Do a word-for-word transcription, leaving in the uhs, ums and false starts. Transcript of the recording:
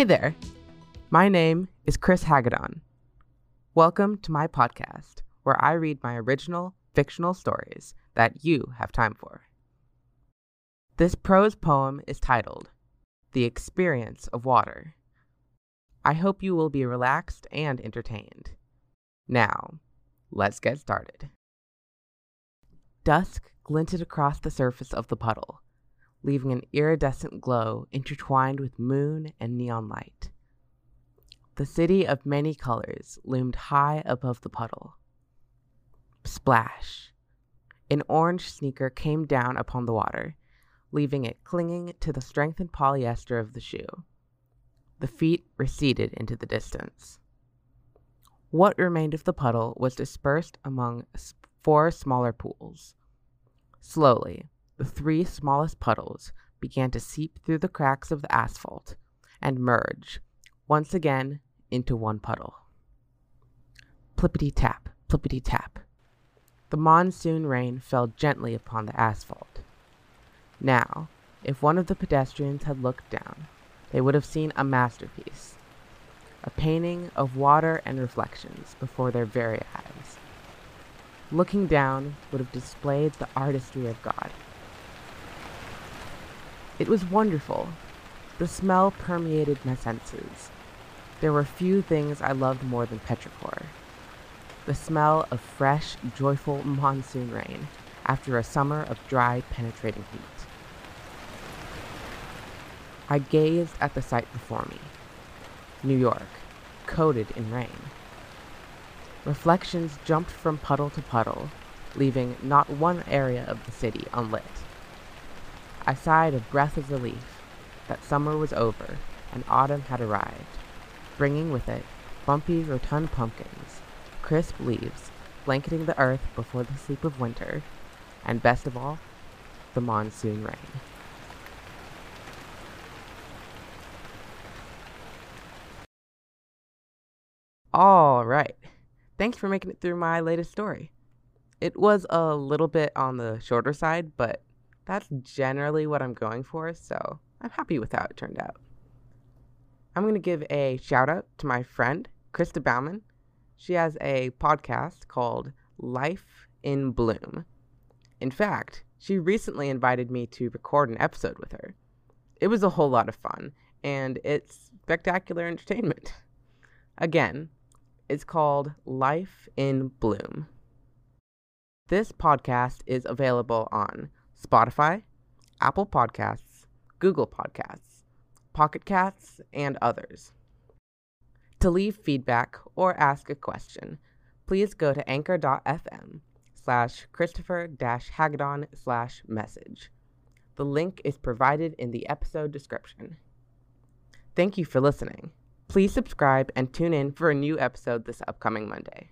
Hey there, my name is Chris Hagadon. Welcome to my podcast, where I read my original fictional stories that you have time for. This prose poem is titled, The Experience of Water. I hope you will be relaxed and entertained. Now, let's get started. Dusk glinted across the surface of the puddle, leaving an iridescent glow intertwined with moon and neon light. The city of many colors loomed high above the puddle. Splash! An orange sneaker came down upon the water, leaving it clinging to the strengthened polyester of the shoe. The feet receded into the distance. What remained of the puddle was dispersed among four smaller pools. Slowly, the three smallest puddles began to seep through the cracks of the asphalt and merge, once again, into one puddle. Plippity-tap, plippity-tap. The monsoon rain fell gently upon the asphalt. Now, if one of the pedestrians had looked down, they would have seen a masterpiece, a painting of water and reflections before their very eyes. Looking down would have displayed the artistry of God. It was wonderful. The smell permeated my senses. There were few things I loved more than petrichor. The smell of fresh, joyful monsoon rain after a summer of dry, penetrating heat. I gazed at the sight before me. New York, coated in rain. Reflections jumped from puddle to puddle, leaving not one area of the city unlit. I sighed a breath of relief that summer was over and autumn had arrived, bringing with it bumpy, rotund pumpkins, crisp leaves blanketing the earth before the sleep of winter, and best of all, the monsoon rain. All right. Thanks for making it through my latest story. It was a little bit on the shorter side, but that's generally what I'm going for, so I'm happy with how it turned out. I'm going to give a shout out to my friend, Krista Bauman. She has a podcast called Life in Bloom. In fact, she recently invited me to record an episode with her. It was a whole lot of fun, and it's spectacular entertainment. Again, it's called Life in Bloom. This podcast is available on Spotify, Apple Podcasts, Google Podcasts, Pocket Casts, and others. To leave feedback or ask a question, please go to anchor.fm slash Christopher-Hagadon slash message. The link is provided in the episode description. Thank you for listening. Please subscribe and tune in for a new episode this upcoming Monday.